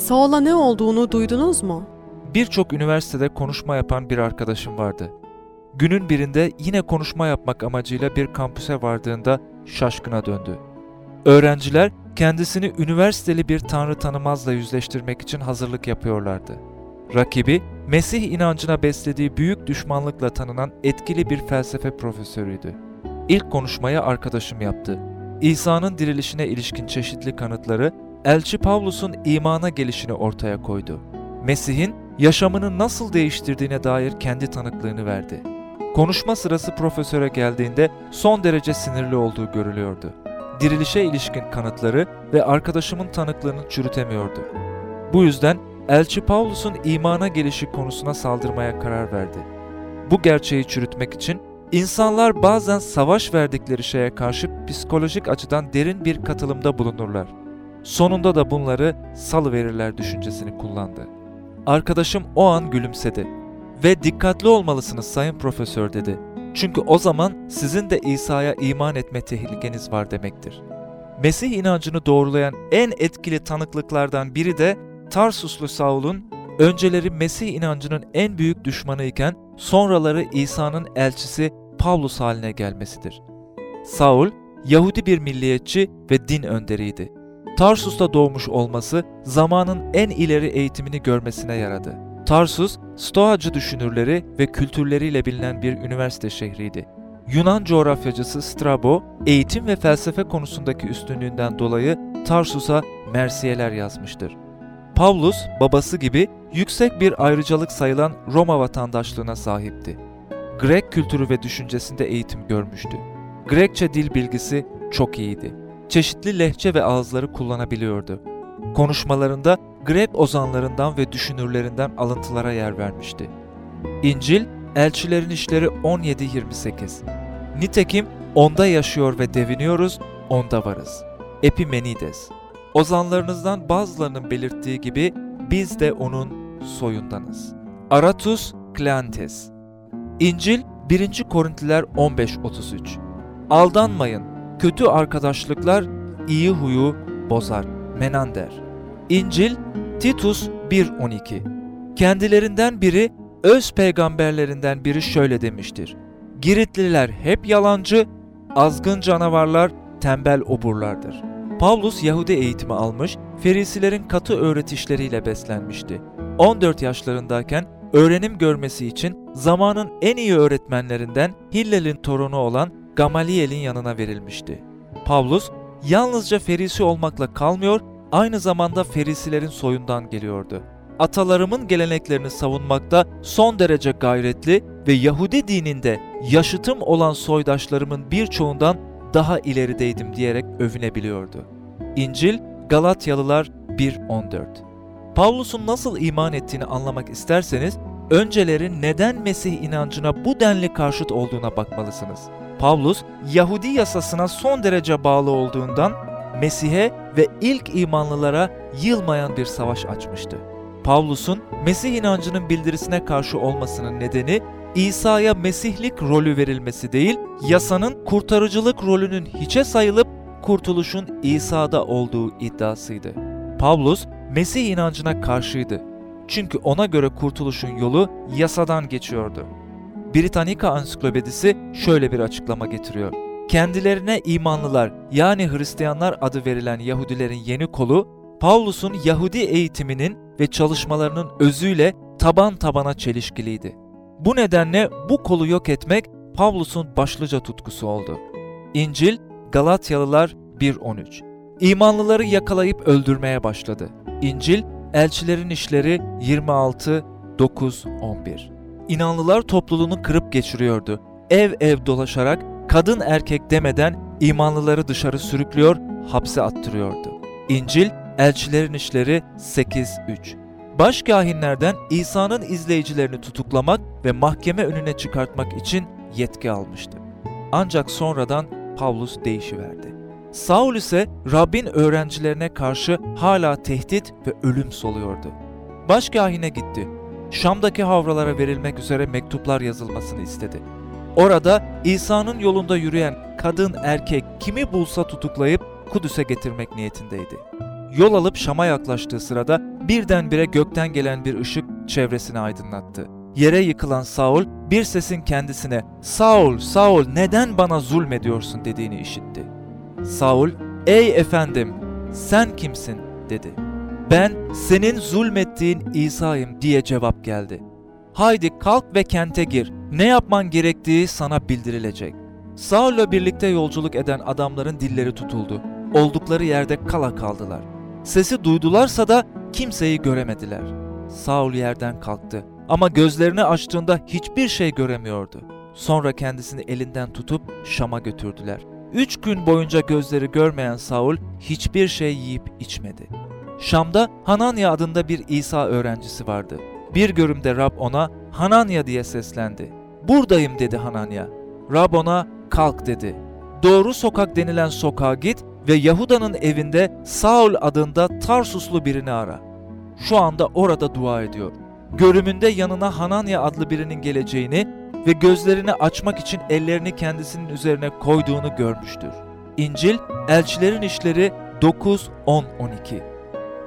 Saul'a ne olduğunu duydunuz mu? Birçok üniversitede konuşma yapan bir arkadaşım vardı. Günün birinde yine konuşma yapmak amacıyla bir kampüse vardığında şaşkına döndü. Öğrenciler kendisini üniversiteli bir tanrı tanımazla yüzleştirmek için hazırlık yapıyorlardı. Rakibi, Mesih inancına beslediği büyük düşmanlıkla tanınan etkili bir felsefe profesörüydü. İlk konuşmayı arkadaşım yaptı. İsa'nın dirilişine ilişkin çeşitli kanıtları, Elçi Paulus'un imana gelişini ortaya koydu. Mesih'in yaşamını nasıl değiştirdiğine dair kendi tanıklığını verdi. Konuşma sırası profesöre geldiğinde son derece sinirli olduğu görülüyordu. Dirilişe ilişkin kanıtları ve arkadaşımın tanıklığını çürütemiyordu. Bu yüzden Elçi Paulus'un imana gelişi konusuna saldırmaya karar verdi. Bu gerçeği çürütmek için insanlar bazen savaş verdikleri şeye karşı psikolojik açıdan derin bir katılımda bulunurlar. Sonunda da bunları salıverirler düşüncesini kullandı. Arkadaşım o an gülümsedi ve "Dikkatli olmalısınız sayın profesör" dedi. "Çünkü o zaman sizin de İsa'ya iman etme tehlikeniz var demektir." Mesih inancını doğrulayan en etkili tanıklıklardan biri de Tarsuslu Saul'un önceleri Mesih inancının en büyük düşmanı iken sonraları İsa'nın elçisi Paulus haline gelmesidir. Saul, Yahudi bir milliyetçi ve din önderiydi. Tarsus'ta doğmuş olması zamanın en ileri eğitimini görmesine yaradı. Tarsus, Stoacı düşünürleri ve kültürleriyle bilinen bir üniversite şehriydi. Yunan coğrafyacısı Strabo, eğitim ve felsefe konusundaki üstünlüğünden dolayı Tarsus'a mersiyeler yazmıştır. Paulus, babası gibi yüksek bir ayrıcalık sayılan Roma vatandaşlığına sahipti. Grek kültürü ve düşüncesinde eğitim görmüştü. Grekçe dil bilgisi çok iyiydi. Çeşitli lehçe ve ağızları kullanabiliyordu. Konuşmalarında Grek ozanlarından ve düşünürlerinden alıntılara yer vermişti. İncil, Elçilerin İşleri 17-28. "Nitekim onda yaşıyor ve deviniyoruz, onda varız." Epimenides. "Ozanlarınızdan bazılarının belirttiği gibi biz de onun soyundanız." Aratus, Kleantes. İncil, 1. Korintliler 15-33. "Aldanmayın, kötü arkadaşlıklar iyi huyu bozar." Menander. İncil, Titus 1:12. "Kendilerinden biri, öz peygamberlerinden biri şöyle demiştir: Giritliler hep yalancı, azgın canavarlar, tembel oburlardır." Paulus Yahudi eğitimi almış, Ferisilerin katı öğretişleriyle beslenmişti. 14 yaşlarındayken öğrenim görmesi için zamanın en iyi öğretmenlerinden Hillel'in torunu olan Gamaliel'in yanına verilmişti. Paulus, yalnızca Ferisi olmakla kalmıyor, aynı zamanda Ferisilerin soyundan geliyordu. "Atalarımın geleneklerini savunmakta son derece gayretli ve Yahudi dininde yaşıtım olan soydaşlarımın birçoğundan daha ilerideydim" diyerek övünebiliyordu. İncil, Galatyalılar 1:14. Paulus'un nasıl iman ettiğini anlamak isterseniz, öncelerin neden Mesih inancına bu denli karşıt olduğuna bakmalısınız. Paulus, Yahudi yasasına son derece bağlı olduğundan Mesih'e ve ilk imanlılara yılmayan bir savaş açmıştı. Paulus'un Mesih inancının bildirisine karşı olmasının nedeni İsa'ya Mesihlik rolü verilmesi değil, yasanın kurtarıcılık rolünün hiçe sayılıp kurtuluşun İsa'da olduğu iddiasıydı. Paulus, Mesih inancına karşıydı. Çünkü ona göre kurtuluşun yolu yasadan geçiyordu. Britannica Ansiklopedisi şöyle bir açıklama getiriyor: "Kendilerine imanlılar, yani Hristiyanlar adı verilen Yahudilerin yeni kolu, Paulus'un Yahudi eğitiminin ve çalışmalarının özüyle taban tabana çelişkiliydi. Bu nedenle bu kolu yok etmek Paulus'un başlıca tutkusu oldu." İncil, Galatyalılar 1:13. "İmanlıları yakalayıp öldürmeye başladı." İncil, Elçilerin İşleri 26:9-11. İnanlılar topluluğunu kırıp geçiriyordu. Ev ev dolaşarak kadın erkek demeden imanlıları dışarı sürüklüyor, hapse attırıyordu. İncil, Elçilerin İşleri 8:3. Başkâhinlerden İsa'nın izleyicilerini tutuklamak ve mahkeme önüne çıkartmak için yetki almıştı. Ancak sonradan Paulus değişiverdi. Saul ise Rabbin öğrencilerine karşı hala tehdit ve ölüm soluyordu. Başkâhine gitti. Şam'daki havralara verilmek üzere mektuplar yazılmasını istedi. Orada İsa'nın yolunda yürüyen kadın erkek kimi bulsa tutuklayıp Kudüs'e getirmek niyetindeydi. Yol alıp Şam'a yaklaştığı sırada birdenbire gökten gelen bir ışık çevresini aydınlattı. Yere yıkılan Saul, bir sesin kendisine "Saul, Saul, neden bana zulmediyorsun?" dediğini işitti. Saul, "Ey efendim, sen kimsin?" dedi. "Ben senin zulmettiğin İsa'yım," diye cevap geldi. "Haydi kalk ve kente gir. Ne yapman gerektiği sana bildirilecek." Saul'la birlikte yolculuk eden adamların dilleri tutuldu. Oldukları yerde kala kaldılar. Sesi duydularsa da kimseyi göremediler. Saul yerden kalktı ama gözlerini açtığında hiçbir şey göremiyordu. Sonra kendisini elinden tutup Şam'a götürdüler. 3 gün boyunca gözleri görmeyen Saul hiçbir şey yiyip içmedi. Şam'da Hananya adında bir İsa öğrencisi vardı. Bir görümde Rab ona "Hananya" diye seslendi. "Buradayım," dedi Hananya. Rab ona "Kalk," dedi. "Doğru sokak denilen sokağa git ve Yahuda'nın evinde Saul adında Tarsuslu birini ara. Şu anda orada dua ediyor." Görümünde yanına Hananya adlı birinin geleceğini ve gözlerini açmak için ellerini kendisinin üzerine koyduğunu görmüştür. İncil, Elçilerin İşleri 9-10-12.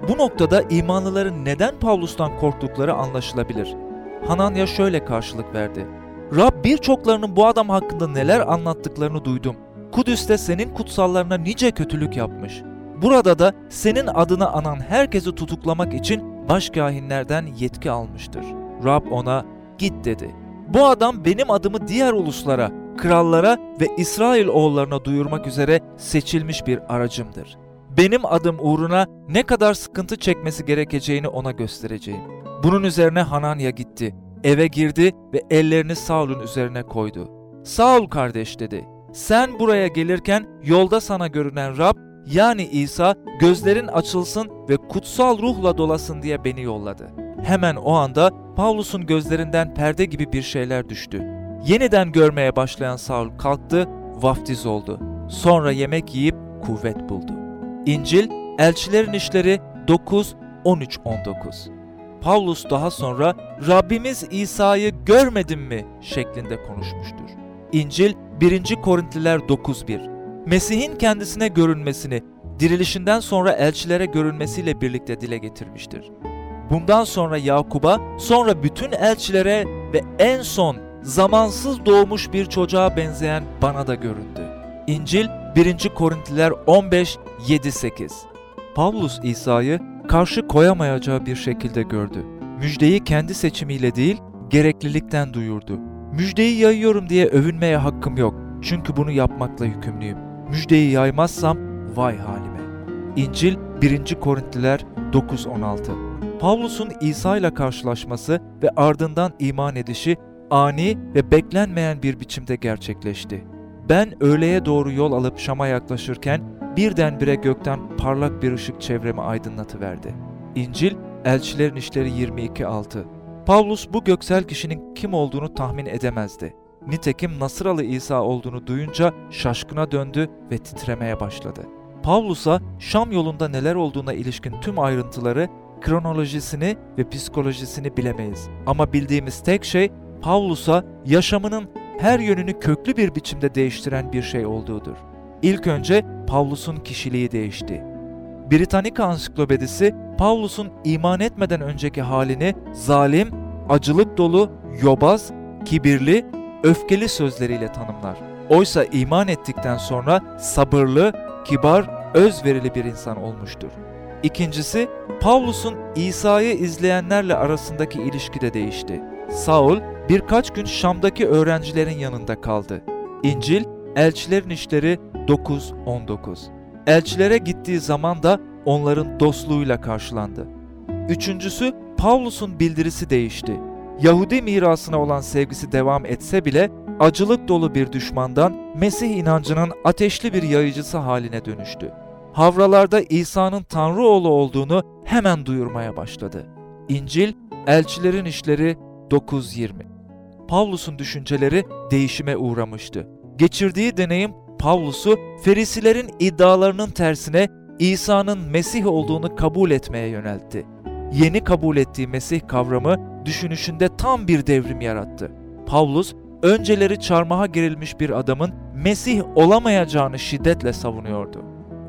Bu noktada imanlıların neden Paulus'tan korktukları anlaşılabilir. Hananya şöyle karşılık verdi: "Rab, birçoklarının bu adam hakkında neler anlattıklarını duydum. Kudüs'te senin kutsallarına nice kötülük yapmış. Burada da senin adını anan herkesi tutuklamak için başkâhinlerden yetki almıştır." Rab ona "Git," dedi. "Bu adam benim adımı diğer uluslara, krallara ve İsrail oğullarına duyurmak üzere seçilmiş bir aracımdır. Benim adım uğruna ne kadar sıkıntı çekmesi gerekeceğini ona göstereceğim." Bunun üzerine Hananya gitti, eve girdi ve ellerini Saul'un üzerine koydu. "Saul kardeş," dedi, "sen buraya gelirken yolda sana görünen Rab, yani İsa, gözlerin açılsın ve kutsal ruhla dolasın diye beni yolladı." Hemen o anda Paulus'un gözlerinden perde gibi bir şeyler düştü. Yeniden görmeye başlayan Saul kalktı, vaftiz oldu. Sonra yemek yiyip kuvvet buldu. İncil, Elçilerin İşleri 9-13-19. Paulus daha sonra "Rabbimiz İsa'yı görmedin mi?" şeklinde konuşmuştur. İncil, 1. Korintliler 9-1. Mesih'in kendisine görünmesini, dirilişinden sonra elçilere görünmesiyle birlikte dile getirmiştir. Bundan sonra Yakub'a, sonra bütün elçilere ve en son zamansız doğmuş bir çocuğa benzeyen bana da göründü. İncil, 1. Korintliler 15-7-8. Paulus İsa'yı karşı koyamayacağı bir şekilde gördü. Müjdeyi kendi seçimiyle değil, gereklilikten duyurdu. "Müjdeyi yayıyorum diye övünmeye hakkım yok. Çünkü bunu yapmakla yükümlüyüm. Müjdeyi yaymazsam vay halime." İncil, 1. Korintliler 9-16. Paulus'un İsa ile karşılaşması ve ardından iman edişi ani ve beklenmeyen bir biçimde gerçekleşti. "Ben öğleye doğru yol alıp Şam'a yaklaşırken birdenbire gökten parlak bir ışık çevremi aydınlatıverdi." İncil, Elçilerin İşleri 22-6. Paulus bu göksel kişinin kim olduğunu tahmin edemezdi. Nitekim Nasıralı İsa olduğunu duyunca şaşkına döndü ve titremeye başladı. Paulus'a Şam yolunda neler olduğuna ilişkin tüm ayrıntıları, kronolojisini ve psikolojisini bilemeyiz. Ama bildiğimiz tek şey Paulus'a yaşamının her yönünü köklü bir biçimde değiştiren bir şey olduğudur. İlk önce Paulus'un kişiliği değişti. Britannica Ansiklopedisi, Paulus'un iman etmeden önceki halini zalim, acılık dolu, yobaz, kibirli, öfkeli sözleriyle tanımlar. Oysa iman ettikten sonra sabırlı, kibar, özverili bir insan olmuştur. İkincisi, Paulus'un İsa'yı izleyenlerle arasındaki ilişki de değişti. Saul birkaç gün Şam'daki öğrencilerin yanında kaldı. İncil, Elçilerin İşleri 9-19. Elçilere gittiği zaman da onların dostluğuyla karşılandı. Üçüncüsü, Paulus'un bildirisi değişti. Yahudi mirasına olan sevgisi devam etse bile acılık dolu bir düşmandan Mesih inancının ateşli bir yayıcısı haline dönüştü. Havralarda İsa'nın Tanrı oğlu olduğunu hemen duyurmaya başladı. İncil, Elçilerin İşleri 9-20. Paulus'un düşünceleri değişime uğramıştı. Geçirdiği deneyim Paulus'u Ferisilerin iddialarının tersine İsa'nın Mesih olduğunu kabul etmeye yöneltti. Yeni kabul ettiği Mesih kavramı düşünüşünde tam bir devrim yarattı. Paulus, önceleri çarmıha gerilmiş bir adamın Mesih olamayacağını şiddetle savunuyordu.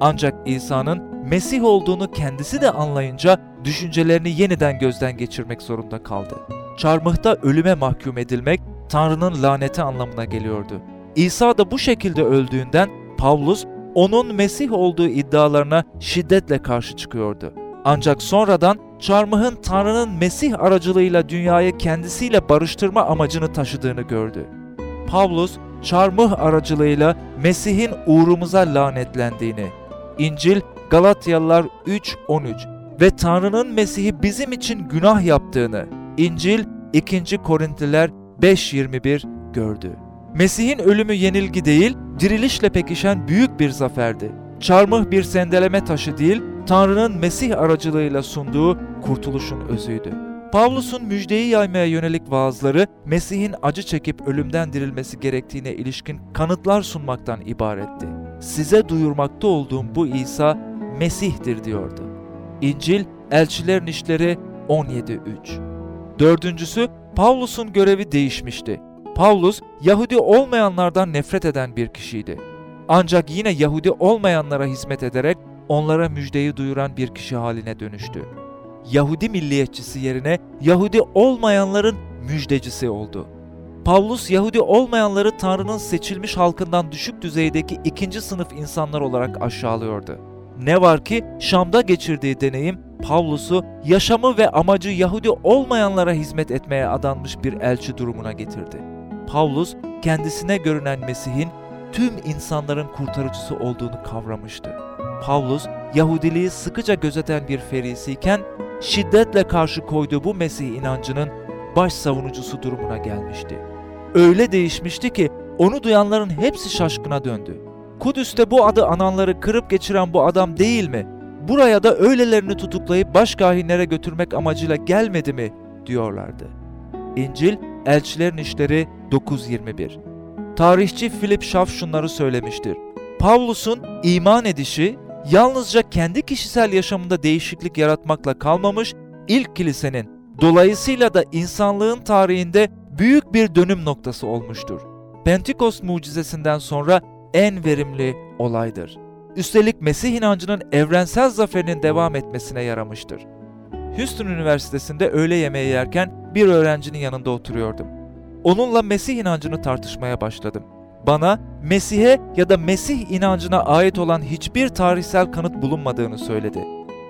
Ancak İsa'nın Mesih olduğunu kendisi de anlayınca düşüncelerini yeniden gözden geçirmek zorunda kaldı. Çarmıhta ölüme mahkum edilmek Tanrı'nın laneti anlamına geliyordu. İsa da bu şekilde öldüğünden Paulus onun Mesih olduğu iddialarına şiddetle karşı çıkıyordu. Ancak sonradan çarmıhın Tanrı'nın Mesih aracılığıyla dünyayı kendisiyle barıştırma amacını taşıdığını gördü. Paulus, çarmıh aracılığıyla Mesih'in uğrumuza lanetlendiğini, İncil Galatyalılar 3:13 ve Tanrı'nın Mesih'i bizim için günah yaptığını, İncil 2. Korintliler 5:21 gördü. Mesih'in ölümü yenilgi değil, dirilişle pekişen büyük bir zaferdi. Çarmıh bir sendeleme taşı değil, Tanrı'nın Mesih aracılığıyla sunduğu kurtuluşun özüydü. Paulus'un müjdeyi yaymaya yönelik vaazları, Mesih'in acı çekip ölümden dirilmesi gerektiğine ilişkin kanıtlar sunmaktan ibaretti. Size duyurmakta olduğum bu İsa, Mesih'tir diyordu. İncil, Elçilerin İşleri 17:3. Dördüncüsü, Paulus'un görevi değişmişti. Paulus, Yahudi olmayanlardan nefret eden bir kişiydi. Ancak yine Yahudi olmayanlara hizmet ederek onlara müjdeyi duyuran bir kişi haline dönüştü. Yahudi milliyetçisi yerine Yahudi olmayanların müjdecisi oldu. Paulus, Yahudi olmayanları Tanrı'nın seçilmiş halkından düşük düzeydeki ikinci sınıf insanlar olarak aşağılıyordu. Ne var ki Şam'da geçirdiği deneyim, Paulus'u yaşamı ve amacı Yahudi olmayanlara hizmet etmeye adanmış bir elçi durumuna getirdi. Paulus, kendisine görünen Mesih'in tüm insanların kurtarıcısı olduğunu kavramıştı. Paulus, Yahudiliği sıkıca gözeten bir ferisiyken, şiddetle karşı koyduğu bu Mesih inancının baş savunucusu durumuna gelmişti. Öyle değişmişti ki onu duyanların hepsi şaşkına döndü. Kudüs'te bu adı ananları kırıp geçiren bu adam değil mi? Buraya da öylelerini tutuklayıp başkahinlere götürmek amacıyla gelmedi mi? Diyorlardı. İncil, Elçilerin İşleri 9:21. Tarihçi Philip Schaff şunları söylemiştir. Paulus'un iman edişi yalnızca kendi kişisel yaşamında değişiklik yaratmakla kalmamış, ilk kilisenin, dolayısıyla da insanlığın tarihinde büyük bir dönüm noktası olmuştur. Pentekost mucizesinden sonra en verimli olaydır. Üstelik Mesih inancının evrensel zaferinin devam etmesine yaramıştır. Houston Üniversitesi'nde öğle yemeği yerken bir öğrencinin yanında oturuyordum. Onunla Mesih inancını tartışmaya başladım. Bana Mesih'e ya da Mesih inancına ait olan hiçbir tarihsel kanıt bulunmadığını söyledi.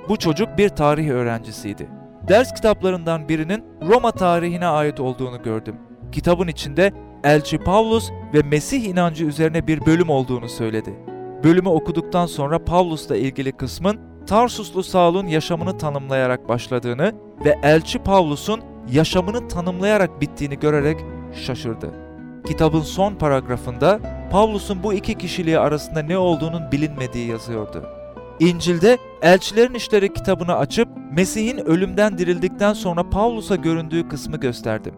Bu çocuk bir tarih öğrencisiydi. Ders kitaplarından birinin Roma tarihine ait olduğunu gördüm. Kitabın içinde Elçi Paulus ve Mesih inancı üzerine bir bölüm olduğunu söyledi. Bölümü okuduktan sonra Paulus'la ilgili kısmın Tarsuslu Saul'un yaşamını tanımlayarak başladığını ve Elçi Paulus'un yaşamını tanımlayarak bittiğini görerek şaşırdı. Kitabın son paragrafında Paulus'un bu iki kişiliği arasında ne olduğunun bilinmediği yazıyordu. İncil'de Elçilerin İşleri kitabını açıp Mesih'in ölümden dirildikten sonra Paulus'a göründüğü kısmı gösterdim.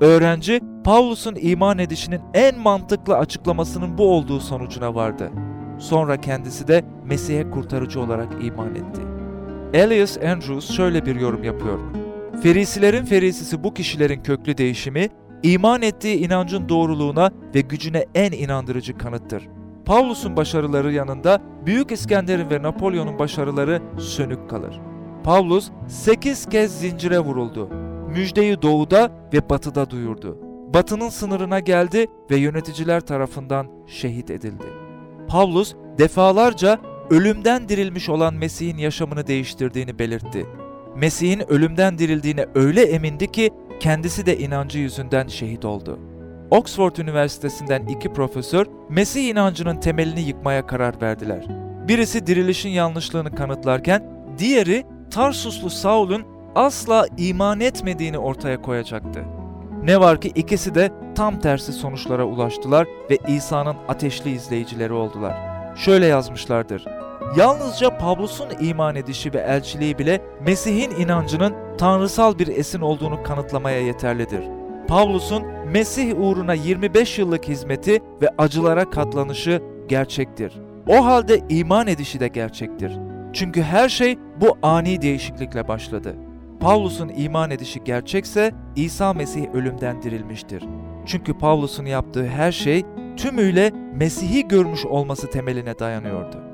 Öğrenci, Paulus'un iman edişinin en mantıklı açıklamasının bu olduğu sonucuna vardı. Sonra kendisi de Mesih'e kurtarıcı olarak iman etti. Elias Andrews şöyle bir yorum yapıyor. Ferisilerin ferisisi bu kişilerin köklü değişimi, iman ettiği inancın doğruluğuna ve gücüne en inandırıcı kanıttır. Paulus'un başarıları yanında Büyük İskender'in ve Napolyon'un başarıları sönük kalır. Paulus 8 kez zincire vuruldu. Müjdeyi doğuda ve batıda duyurdu. Batının sınırına geldi ve yöneticiler tarafından şehit edildi. Paulus defalarca ölümden dirilmiş olan Mesih'in yaşamını değiştirdiğini belirtti. Mesih'in ölümden dirildiğine öyle emindi ki kendisi de inancı yüzünden şehit oldu. Oxford Üniversitesi'nden iki profesör Mesih inancının temelini yıkmaya karar verdiler. Birisi dirilişin yanlışlığını kanıtlarken, diğeri Tarsuslu Saul'un asla iman etmediğini ortaya koyacaktı. Ne var ki ikisi de tam tersi sonuçlara ulaştılar ve İsa'nın ateşli izleyicileri oldular. Şöyle yazmışlardır. Yalnızca Paulus'un iman edişi ve elçiliği bile Mesih'in inancının tanrısal bir esin olduğunu kanıtlamaya yeterlidir. Paulus'un Mesih uğruna 25 yıllık hizmeti ve acılara katlanışı gerçektir. O halde iman edişi de gerçektir. Çünkü her şey bu ani değişiklikle başladı. Paulus'un iman edişi gerçekse İsa Mesih ölümden dirilmiştir. Çünkü Paulus'un yaptığı her şey tümüyle Mesih'i görmüş olması temeline dayanıyordu.